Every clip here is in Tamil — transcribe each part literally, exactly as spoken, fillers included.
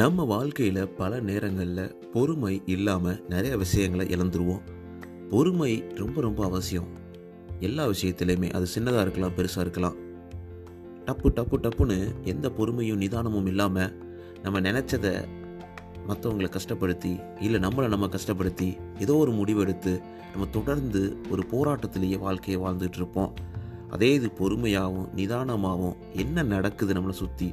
நம்ம வாழ்க்கையில் பல நேரங்களில் பொறுமை இல்லாமல் நிறைய விஷயங்களை இழந்துருவோம். பொறுமை ரொம்ப ரொம்ப அவசியம். எல்லா விஷயத்துலையுமே, அது சின்னதாக இருக்கலாம், பெருசாக இருக்கலாம். டப்பு டப்பு டப்புன்னு எந்த பொறுமையும் நிதானமும் இல்லாமல் நம்ம நினச்சதை மற்றவங்களை கஷ்டப்படுத்தி, இல்லை நம்மளை நம்ம கஷ்டப்படுத்தி ஏதோ ஒரு முடிவெடுத்து நம்ம தொடர்ந்து ஒரு போராட்டத்திலேயே வாழ்க்கையை வாழ்ந்துகிட்ருப்போம். அதே இது பொறுமையாகவும் நிதானமாகவும் என்ன நடக்குது நம்மளை சுற்றி,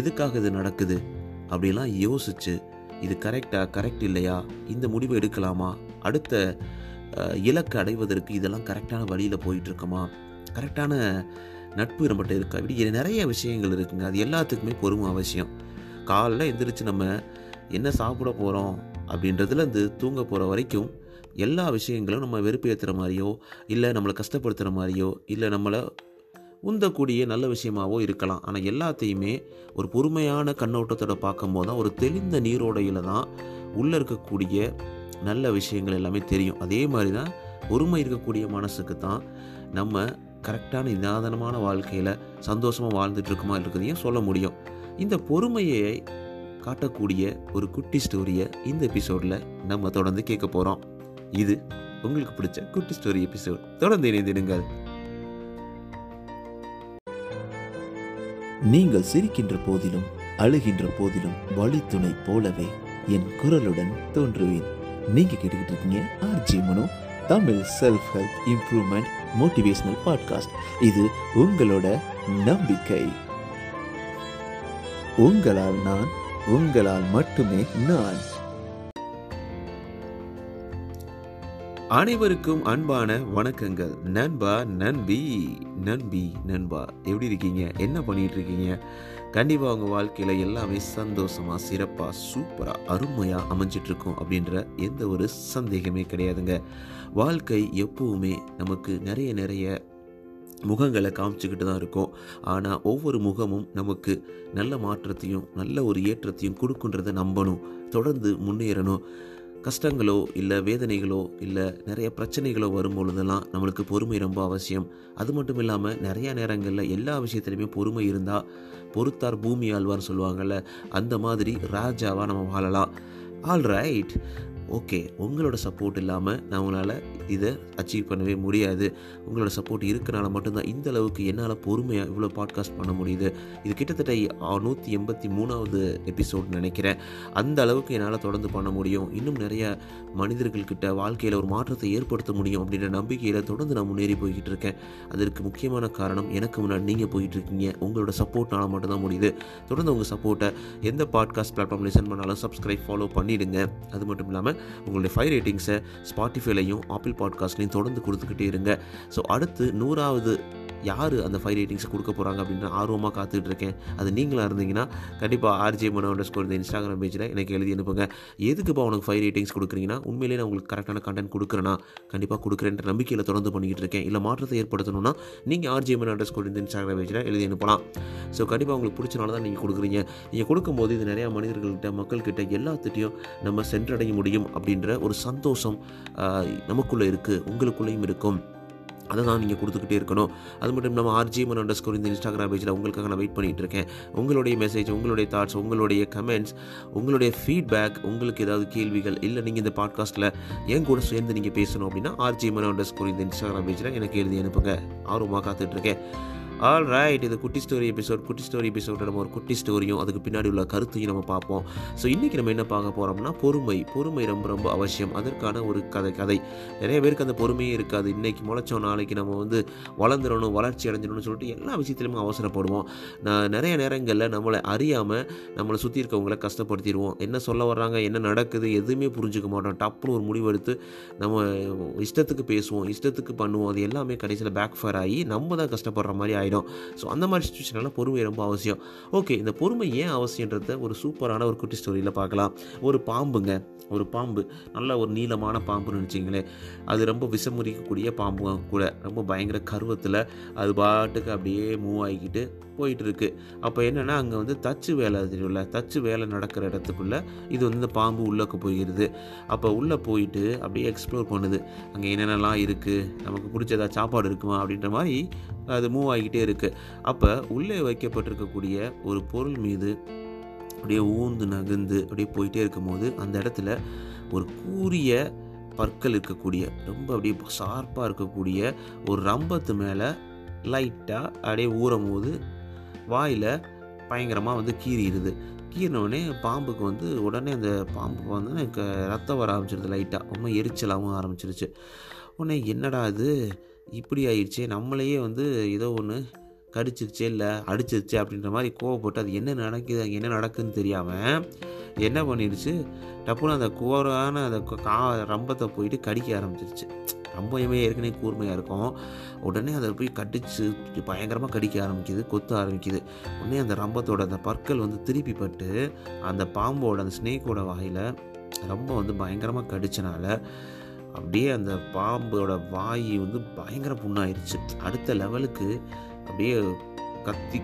எதுக்காக இது நடக்குது அப்படிலாம் யோசித்து, இது கரெக்டாக கரெக்ட் இல்லையா, இந்த முடிவு எடுக்கலாமா, அடுத்த இலக்கு அடைவதற்கு இதெல்லாம் கரெக்டான வழியில் போயிட்டுருக்கோமா, கரெக்டான நட்பு நம்மகிட்ட இருக்கா, இப்படி நிறைய விஷயங்கள் இருக்குங்க. அது எல்லாத்துக்குமே பொறுமை அவசியம். காலைல எந்திரிச்சு நம்ம என்ன சாப்பிட போகிறோம் அப்படின்றதுலேருந்து தூங்க போகிற வரைக்கும் எல்லா விஷயங்களும் நம்ம வெறுப்பு ஏற்றுற மாதிரியோ, இல்லை நம்மளை கஷ்டப்படுத்துகிற மாதிரியோ, இல்லை நம்மளை உந்தக்கூடிய நல்ல விஷயமாகவோ இருக்கலாம். ஆனால் எல்லாத்தையுமே ஒரு பொறுமையான கண்ணோட்டத்தோட பார்க்கும்போது தான், ஒரு தெளிந்த நீரோடையில் தான் உள்ளே இருக்கக்கூடிய நல்ல விஷயங்கள் எல்லாமே தெரியும். அதே மாதிரி தான் பொறுமை இருக்கக்கூடிய மனசுக்கு தான் நம்ம கரெக்டான நிதானமான வாழ்க்கையில் சந்தோஷமாக வாழ்ந்துட்டுருக்குமா இருக்கிறதையும் சொல்ல முடியும். இந்த பொறுமையை காட்டக்கூடிய ஒரு குட்டி ஸ்டோரியை இந்த எபிசோடில் நம்ம தொடர்ந்து கேட்க போகிறோம். இது உங்களுக்கு பிடிச்ச குட்டி ஸ்டோரி எபிசோட். தொடர்ந்து இணைந்திடுங்கள். நீங்கள் சிரிக்கின்ற போதிலும் அழுகின்ற போதிலும் வழி துணை போலவே என் குரலுடன் தோன்றுவேன். நீங்க கேட்டுக்கிட்டு இருக்கீங்க RJ Mano Tamil self help improvement motivational podcast. இது உங்களோட நம்பிக்கை. உங்களால் நான், உங்களால் மட்டுமே நான். அனைவருக்கும் அன்பான வணக்கங்கள். நண்பா நண்பி நண்பி நண்பா எப்படி இருக்கீங்க? என்ன பண்ணிகிட்டு இருக்கீங்க? கண்டிப்பாக உங்கள் வாழ்க்கையில் எல்லாமே சந்தோஷமாக, சிறப்பாக, சூப்பராக, அருமையாக அமைஞ்சிட்ருக்கும் அப்படின்ற எந்த ஒரு சந்தேகமே கிடையாதுங்க. வாழ்க்கை எப்போவுமே நமக்கு நிறைய நிறைய முகங்களை காமிச்சிக்கிட்டு தான் இருக்கும். ஆனால் ஒவ்வொரு முகமும் நமக்கு நல்ல மாற்றத்தையும் நல்ல ஒரு ஏற்றத்தையும் கொடுக்குன்றதை நம்பணும். தொடர்ந்து முன்னேறணும். கஷ்டங்களோ இல்லை வேதனைகளோ இல்லை நிறைய பிரச்சனைகளோ வரும்பொழுதெல்லாம் நம்மளுக்கு பொறுமை ரொம்ப அவசியம். அது மட்டும் இல்லாமல் நிறையா நேரங்களில் எல்லா விஷயத்துலையுமே பொறுமை இருந்தால் பொறுத்தார் பூமி ஆழ்வார்னு சொல்லுவாங்கள்ல, அந்த மாதிரி ராஜாவாக நம்ம வாழலாம். All right, okay. உங்களோட சப்போர்ட் இல்லாமல் நம்மளால் இதை அச்சீவ் பண்ணவே முடியாது. உங்களோட சப்போர்ட் இருக்கிறனால மட்டும்தான் இந்த அளவுக்கு என்னால் பொறுமையாக இவ்வளோ பாட்காஸ்ட் பண்ண முடியுது. இது கிட்டத்தட்ட நூற்றி எண்பத்தி மூணாவது எபிசோட் நினைக்கிறேன். அந்த அளவுக்கு என்னால் தொடர்ந்து பண்ண முடியும், இன்னும் நிறைய மனிதர்கள்கிட்ட வாழ்க்கையில் ஒரு மாற்றத்தை ஏற்படுத்த முடியும் அப்படின்ற நம்பிக்கையில் தொடர்ந்து நான் முன்னேறி போய்கிட்டு இருக்கேன். அதற்கு முக்கியமான காரணம், எனக்கு முன்னாடி நீங்கள் போய்கிட்ருக்கீங்க. உங்களோட சப்போர்ட்னால் மட்டும்தான் முடியுது. தொடர்ந்து உங்கள் சப்போர்ட்டை எந்த பாட்காஸ்ட் பிளாட்ஃபார்ம் லிசன் பண்ணாலும் சப்ஸ்கிரைப் ஃபாலோ பண்ணிவிடுங்க. அது மட்டும் இல்லாமல் உங்களுடைய ஃபைவ் ரேட்டிங்ஸை ஸ்பாட்டிஃபைலையும் ஆப்பிள் பாட்காஸ்ட்லையும் தொடர்ந்து கொடுத்துக்கிட்டே இருங்க. ஸோ அடுத்து நூறாவது யார் அந்த ஃபைவ் ரேட்டிங்ஸை கொடுக்க போகிறாங்க அப்படின்னு ஆர்வமாக காத்துக்கிட்டு இருக்கேன். அது நீங்களாக இருந்தீங்கன்னா கண்டிப்பாக ஆர்ஜே மனோட ஸ்கோர் இந்த இன்ஸ்டாகிராம் பேஜில் எனக்கு எழுதி அனுப்புங்க. எதுக்குப்பா உனக்கு ஃபைவ் ரேட்டிங்ஸ் கொடுக்குறீங்கன்னா, உண்மையிலேயே நான் உங்களுக்கு கரெக்டான கண்டென்ட் கொடுக்குறேன்னா, கண்டிப்பாக கொடுக்குறேன்ற நம்பிக்கையில் தொடர்ந்து பண்ணிக்கிட்டு இருக்கேன். இல்லை மாற்றத்தை ஏற்படுத்தணும்னா நீங்கள் ஆர்ஜே மனோட ஸ்கோர் இந்த இன்ஸ்டாகிராம் பேஜில் எழுதி அனுப்பலாம். ஸோ கண்டிப்பாக உங்களுக்கு பிடிச்சனால தான் நீங்கள் கொடுக்குறீங்க. நீங்கள் கொடுக்கும்போது இது நிறையா மனிதர்கள்கிட்ட, மக்கள்கிட்ட எல்லாத்திட்டையும் நம்ம சென்றடைய முடியும் அப்படின்ற ஒரு சந்தோஷம் நமக்குள்ளே இருக்குது, உங்களுக்குள்ளேயும் இருக்கும். அதை தான் நீங்கள் கொடுத்துக்கிட்டே இருக்கணும். அது மட்டும் நம்ம ஆர்ஜி மன் அண்டர் ஸ்கோர் இந்த இன்ஸ்டாகிராம் பேஜில் உங்களுக்காக நான் வெயிட் பண்ணிகிட்டு இருக்கேன். உங்களுடைய மெசேஜ், உங்களுடைய தாட்ஸ், உங்களுடைய கமெண்ட்ஸ், உங்களுடைய ஃபீட்பேக், உங்களுக்கு ஏதாவது கேள்விகள், இல்லை நீங்கள் இந்த பாட்காஸ்ட்டில் என் கூட சேர்ந்து நீங்கள் பேசணும் அப்படின்னா ஆர்ஜி மன் அண்டர் ஸ்கோர் இந்த இன்ஸ்டாகிராம் பேஜில் எனக்கு எழுதி அனுப்புங்க. ஆர்வமாக காத்துட்ருக்கேன். ஆல் ரைட், இது குட்டி ஸ்டோரி எபிசோட். குட்டி ஸ்டோரி எபிசோட நம்ம ஒரு குட்டி ஸ்டோரியும் அதுக்கு பின்னாடி உள்ள கருத்தையும் நம்ம பார்ப்போம். ஸோ இன்றைக்கி நம்ம என்ன பார்க்க போகிறோம்னா, பொறுமை பொறுமை ரொம்ப ரொம்ப அவசியம். அதற்கான ஒரு கதை கதை நிறைய பேருக்கு அந்த பொறுமையே இருக்காது. இன்றைக்கி முளைச்சோம், நாளைக்கு நம்ம வந்து வளர்ந்துடணும், வளர்ச்சி அடைஞ்சிடணும்னு சொல்லிட்டு எல்லா விஷயத்துலையுமே அவசரப்படுவோம். நான் நிறைய நேரங்களில் நம்மளை அறியாமல் நம்மளை சுற்றி இருக்கவங்கள கஷ்டப்படுத்திடுவோம். என்ன சொல்ல வர்றாங்க, என்ன நடக்குது எதுவுமே புரிஞ்சுக்க மாட்டோம். டப்புன்னு ஒரு முடிவெடுத்து நம்ம இஷ்டத்துக்கு பேசுவோம், இஷ்டத்துக்கு பண்ணுவோம். அது எல்லாமே கடைசியில் பேக் ஃபயர் ஆகி நம்ம தான் கஷ்டப்படுற மாதிரி ஆகிடும். ஸோ அந்த மாதிரி சுச்சுவேஷன்லாம் பொறுமை ரொம்ப அவசியம். ஓகே, இந்த பொறுமை ஏன் அவசியன்றத ஒரு சூப்பரான ஒரு குட்டி ஸ்டோரியில் பார்க்கலாம். ஒரு பாம்புங்க, ஒரு பாம்பு, நல்ல ஒரு நீளமான பாம்புன்னு நினச்சிங்களேன். அது ரொம்ப விஷமுறிக்கக்கூடிய பாம்பு கூட, ரொம்ப பயங்கர கருவத்தில் அது பாட்டுக்கு அப்படியே மூவ் ஆகிக்கிட்டு போயிட்டு இருக்கு. அப்போ என்னென்னா, அங்கே வந்து தச்சு வேலை தெரியும்ல, தச்சு வேலை நடக்கிற இடத்துக்குள்ளே இது வந்து இந்த பாம்பு உள்ளக்கு போயிடுது. அப்போ உள்ளே போயிட்டு அப்படியே எக்ஸ்ப்ளோர் பண்ணுது. அங்கே என்னென்னலாம் இருக்குது, நமக்கு பிடிச்சதா சாப்பாடு இருக்குமா அப்படின்ற மாதிரி அது மூவ் ஆகிக்கிட்டே இருக்குது. அப்போ உள்ளே வைக்கப்பட்டிருக்கக்கூடிய ஒரு பொருள் மீது அப்படியே ஊந்து நகர்ந்து அப்படியே போயிட்டே இருக்கும்போது அந்த இடத்துல ஒரு கூரிய பற்கள் இருக்கக்கூடிய, ரொம்ப அப்படியே ஷார்ப்பாக இருக்கக்கூடிய ஒரு ரம்பத்து மேலே லைட்டாக அப்படியே ஊறும் போது வாயில் பயங்கரமாக வந்து கீறிடுது. கீறினோடனே பாம்புக்கு வந்து உடனே அந்த பாம்பு வந்து ரத்தம் வர ஆரம்பிச்சிருது, லைட்டாக ரொம்ப எரிச்சலாகவும் ஆரம்பிச்சிருச்சு. உடனே என்னடா இது இப்படி ஆயிடுச்சு, நம்மளையே வந்து ஏதோ ஒன்று கடிச்சிருச்சே இல்லை அடிச்சிருச்சு அப்படின்ற மாதிரி கோவப்பட்டு அது என்ன நடக்குது அங்கே என்ன நடக்குதுன்னு தெரியாமல் என்ன பண்ணிடுச்சு, டப்புன்னு அந்த கூரான அந்த கா ரம்பத்தை போயிட்டு கடிக்க ஆரம்பிச்சிருச்சு. ரொம்பவுமே ஏற்கனவே கூர்மையாக இருக்கும். உடனே அதை போய் கடிச்சு பயங்கரமாக கடிக்க ஆரம்பிக்குது, கொத்த ஆரம்பிக்குது. உடனே அந்த ரம்பத்தோட அந்த பற்கள் வந்து திருப்பி பட்டு அந்த பாம்போட அந்த ஸ்னேக்கோட வாயில் ரொம்ப வந்து பயங்கரமாக கடிச்சனால அப்படியே அந்த பாம்போட வாய் வந்து பயங்கர புண்ணாயிடுச்சு. அடுத்த லெவலுக்கு அப்படியே கத்தி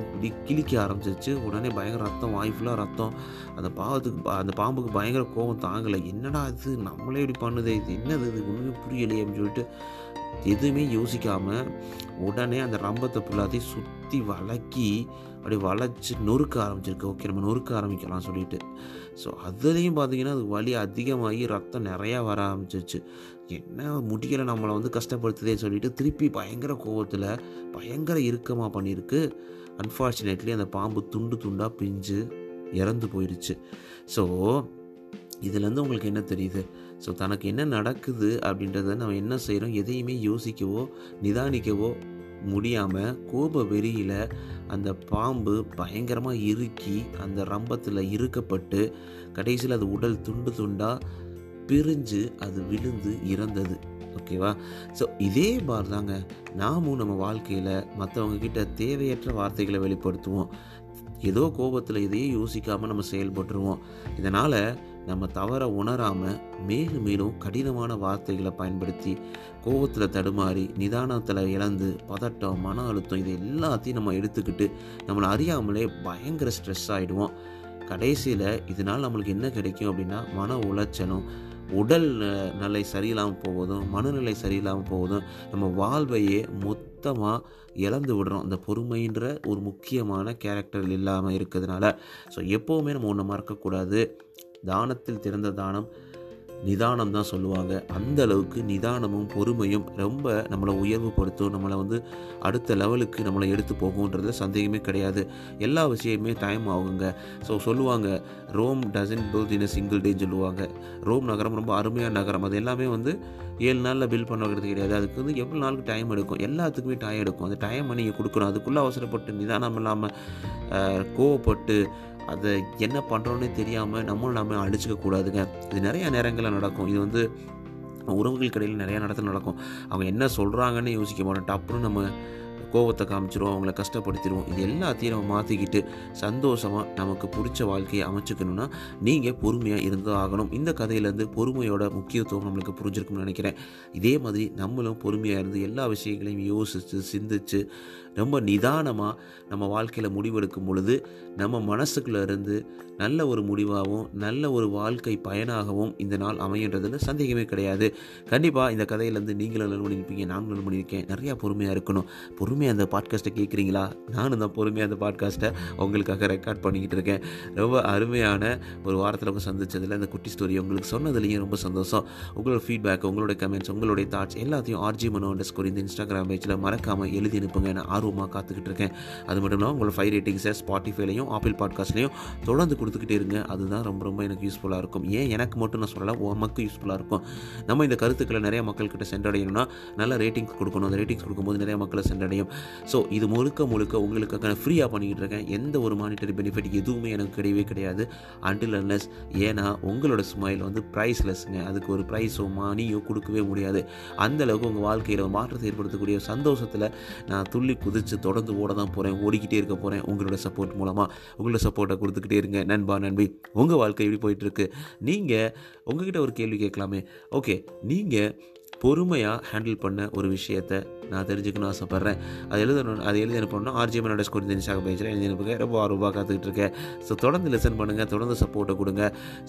இப்படி கிழிக்க ஆரம்பிச்சிருச்சு. உடனே பயங்கர ரத்தம், வாய் ஃபுல்லாக ரத்தம். அந்த பாவத்துக்கு அந்த பாம்புக்கு பயங்கர கோபம் தாங்கலை. என்னடா இது நம்மளே இப்படி பண்ணுது, இது என்னது, இது ஒன்றுமே புரியலையே அப்படின்னு சொல்லிட்டு எதுவுமே யோசிக்காமல் உடனே அந்த ரம்பத்தை புல்லாத்தையும் சுற்றி வளக்கி அப்படியே வளைச்சி நொறுக்க ஆரம்பிச்சிருக்கு. ஓகே நம்ம நொறுக்க ஆரம்பிக்கலாம்னு சொல்லிட்டு ஸோ அதுலேயும் பார்த்திங்கன்னா அது வலி அதிகமாகி ரத்தம் நிறையா வர ஆரம்பிச்சிருச்சு. என்ன முடியலை நம்மளை வந்து கஷ்டப்படுத்துதேன்னு சொல்லிட்டு திருப்பி பயங்கர கோபத்தில் பயங்கர இறுக்கமாக பண்ணியிருக்கு. அன்ஃபார்ச்சுனேட்லி அந்த பாம்பு துண்டு துண்டாக பிஞ்சு இறந்து போயிடுச்சு. ஸோ இதுலேருந்து உங்களுக்கு என்ன தெரியுது? ஸோ தனக்கு என்ன நடக்குது அப்படின்றத நம்ம என்ன செய்கிறோம், எதையுமே யோசிக்கவோ நிதானிக்கவோ முடியாமல் கோப வெறியில் அந்த பாம்பு பயங்கரமாக இறுக்கி அந்த ரம்பத்தில் இறுக்கப்பட்டு கடைசியில் அது உடல் துண்டு துண்டாக பிரிஞ்சு அது விழுந்து இறந்தது. ஓகேவா? ஸோ இதே மாதிரி தாங்க நாமும் நம்ம வாழ்க்கையில் மற்றவங்கக்கிட்ட தேவையற்ற வார்த்தைகளை வெளிப்படுத்துவோம். ஏதோ கோபத்தில் இதையே யோசிக்காமல் நம்ம செயல்பட்டுருவோம். இதனால் நம்ம தவற உணராமல் மேலும் மேலும் கடினமான வார்த்தைகளை பயன்படுத்தி கோபத்தில் தடுமாறி நிதானத்தில் இழந்து பதட்டம், மன அழுத்தம் இது எல்லாத்தையும் நம்ம எடுத்துக்கிட்டு நம்மளை அறியாமலே பயங்கர ஸ்ட்ரெஸ் ஆகிடுவோம். கடைசியில் இதனால் நம்மளுக்கு என்ன கிடைக்கும் அப்படின்னா மன உளைச்சலும், உடல் நிலை சரியில்லாமல் போவதும், மனநிலை சரியில்லாமல் போவதும், நம்ம வாழ்வையே மொத்தமாக இழந்து விடுறோம். அந்த பொறுமைன்ற ஒரு முக்கியமான கேரக்டர் இல்லாமல் இருக்கிறதுனால ஸோ எப்போவுமே நம்ம ஒன்றை மறக்கக்கூடாது. தானத்தில் திறந்த தானம் நிதானம் தான் சொல்லுவாங்க. அந்த அளவுக்கு நிதானமும் பொறுமையும் ரொம்ப நம்மளை உயர்வுபடுத்தும், நம்மளை வந்து அடுத்த லெவலுக்கு நம்மளை எடுத்து போகும்ன்றது சந்தேகமே கிடையாது. எல்லா விஷயமே டைம் ஆகுங்க. ஸோ சொல்லுவாங்க Rome doesn't build in a single டேன்னு சொல்லுவாங்க. ரோம் நகரம் ரொம்ப அருமையான நகரம், அது எல்லாமே வந்து ஏழு நாளில் பில்ட் பண்ணுறது கிடையாது. அதுக்கு வந்து எவ்வளோ நாளுக்கு டைம் எடுக்கும், எல்லாத்துக்குமே டைம் எடுக்கும். அந்த டைமை நீங்கள் கொடுக்கணும். அதுக்குள்ளே அவசரப்பட்டு நிதானம் இல்லாமல் கோவப்பட்டு அதை என்ன பண்ணுறோன்னே தெரியாமல் நம்மளும் நம்ம அழிச்சிக்கக்கூடாதுங்க. இது நிறையா நேரங்களில் நடக்கும். இது வந்து உறவுகள் கடையில் நிறையா நேரத்தில் நடக்கும். அவங்க என்ன சொல்கிறாங்கன்னு யோசிக்க மாட்டோம். டப்புன்னு நம்ம கோபத்தை காமிச்சிடுவோம், அவங்கள கஷ்டப்படுத்திடுவோம். இது எல்லாத்தையும் நம்ம மாற்றிக்கிட்டு சந்தோஷமாக நமக்கு பிடிச்ச வாழ்க்கையை அமைச்சிக்கணும்னா நீங்கள் பொறுமையாக இருந்து ஆகணும். இந்த கதையிலேருந்து பொறுமையோட முக்கியத்துவம் நம்மளுக்கு புரிஞ்சிருக்கும்னு நினைக்கிறேன். இதே மாதிரி நம்மளும் பொறுமையாக இருந்து எல்லா விஷயங்களையும் யோசித்து சிந்தித்து ரொம்ப நிதானமாக நம்ம வாழ்க்கையில் முடிவெடுக்கும் பொழுது நம்ம மனசுக்குள்ளே இருந்து நல்ல ஒரு முடிவாகவும் நல்ல ஒரு வாழ்க்கை பயனாகவும் இந்த நாள் அமையன்றதுல சந்தேகமே கிடையாது. கண்டிப்பாக இந்த கதையிலேருந்து நீங்களும் லர்ன் பண்ணியிருப்பீங்க, நாங்களும் லர்ன் பண்ணியிருக்கேன். நிறையா பொறுமையாக இருக்கணும். பொறுமையாக அந்த பாட்காஸ்ட்டை கேட்குறீங்களா? நானும் தான் பொறுமையாக அந்த பாட்காஸ்ட்டை உங்களுக்காக ரெக்கார்ட் பண்ணிக்கிட்டு இருக்கேன். ரொம்ப அருமையான ஒரு வாரத்தில் உங்கள் சந்தித்ததில் இந்த குட்டி ஸ்டோரி உங்களுக்கு சொன்னதுலேயும் ரொம்ப சந்தோஷம். உங்களோட ஃபீட்பேக், உங்களோட கமெண்ட்ஸ், உங்களுடைய தாட்ஸ் எல்லாத்தையும் ஆர்ஜி மனோ அண்டர்ஸ்கோர் இந்த இன்ஸ்டாகிராம் பேஜில் மறக்காமல் எழுதி அனுப்புங்க. நான் ஆர்வமாக காத்துக்கிட்டு இருக்கேன். அது மட்டும் இல்லாமல் உங்களோட ஃபைவ் ரேட்டிங்ஸை ஸ்பாட்டிஃபைலையும் ஆப்பிள் பாட்காஸ்ட்லையும் தொடர்ந்து கொடுத்துக்கிட்டே இருங்க. அதுதான் ரொம்ப ரொம்ப எனக்கு யூஸ்ஃபுல்லாக இருக்கும். ஏன் எனக்கு மட்டும் நான் சொல்லலாம், உமக்கு யூஸ்ஃபுல்லாக இருக்கும். நம்ம இந்த கருத்துக்களை நிறைய மக்கள்கிட்ட சென்றடையணும்னா நல்ல ரேட்டிங்ஸ் கொடுக்கணும். அந்த ரேட்டிங்ஸ் கொடுக்கும்போது நிறைய மக்களை சென்றடையும். ஸோ இது முழுக்க முழுக்க உங்களுக்காக நான் ஃப்ரீயாக பண்ணிக்கிட்டு இருக்கேன். எந்த ஒரு மானிட்டரி பெனிஃபிட் எதுவுமே எனக்கு கிடையவே கிடையாது அன்டில் அன்லஸ். ஏன்னா உங்களோட ஸ்மைல் வந்து ப்ரைஸ்லெஸ்ங்க. அதுக்கு ஒரு ப்ரைஸோ மணியோ கொடுக்கவே முடியாது. அந்தளவுக்கு உங்கள் வாழ்க்கையில் மாற்றத்தை ஏற்படுத்தக்கூடிய சந்தோஷத்தில் நான் துள்ளி குதித்து தொடர்ந்து ஓட தான் போகிறேன், ஓடிக்கிட்டே இருக்க போகிறேன். உங்களோட சப்போர்ட் மூலமாக உங்களோட சப்போர்ட்டை கொடுத்துக்கிட்டே இருங்க. நண்பா நண்பி, உங்கள் வாழ்க்கை எப்படி போயிட்டுருக்கு? நீங்கள் உங்ககிட்ட ஒரு கேள்வி கேட்கலாமே. ஓகே, நீங்கள் பொறுமையாக ஹேண்டில் பண்ண ஒரு விஷயத்தை நான் தெரிஞ்சுக்கணும்னு ஆசைப்பட்றேன். அது எழுதணும், அது எழுதி அனுப்பணும்னா ஆர்ஜே மனோட ஸ்கூல் இன்ஸ்டாக பேஜில் எழுதி அனுப்புங்க. ரொம்ப ஆர்வமாக காத்துக்கிட்டு இருக்கேன். ஸோ தொடர்ந்து லெசன் பண்ணுங்கள், தொடர்ந்து சப்போர்ட்டை கொடுங்க.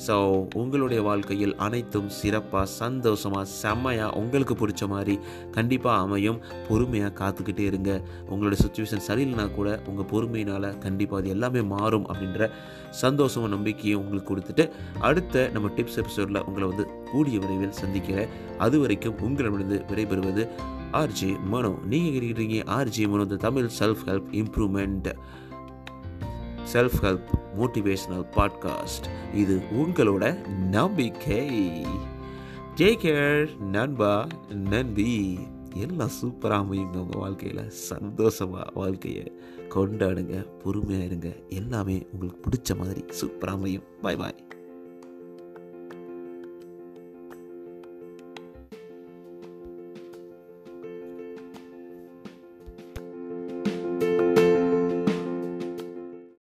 ஸோ உங்களுடைய வாழ்க்கையில் அனைத்தும் சிறப்பாக, சந்தோஷமாக, செம்மையாக, உங்களுக்கு பிடிச்ச மாதிரி கண்டிப்பாக அமையும். பொறுமையாக காத்துக்கிட்டே இருங்க. உங்களுடைய சுச்சுவேஷன் சரியில்லைனா கூட உங்கள் பொறுமையினால் கண்டிப்பாக அது எல்லாமே மாறும் அப்படின்ற சந்தோஷமும் நம்பிக்கையும் உங்களுக்கு கொடுத்துட்டு அடுத்த நம்ம டிப்ஸ் எபிசோடில் உங்களை வந்து கூடிய விரைவில் சந்திக்கிறேன். அது வரைக்கும் உங்களிடமிருந்து விடைபெறுவது ஆர்ஜே மனோ. நீங்கள் கேட்குறீங்க RJ Mano the Tamil self help improvement, self help motivational podcast. இது உங்களோட நம்பிக்கை. டேக் கேர் நண்பா, நன்றி. எல்லாம் சூப்பராக அமையுங்க. உங்கள் வாழ்க்கையில் சந்தோஷமாக வாழ்க்கையை கொண்டாடுங்க, பொறுமையாக இருங்க, எல்லாமே உங்களுக்கு பிடிச்ச மாதிரி சூப்பராக அமையும். பாய் பாய்.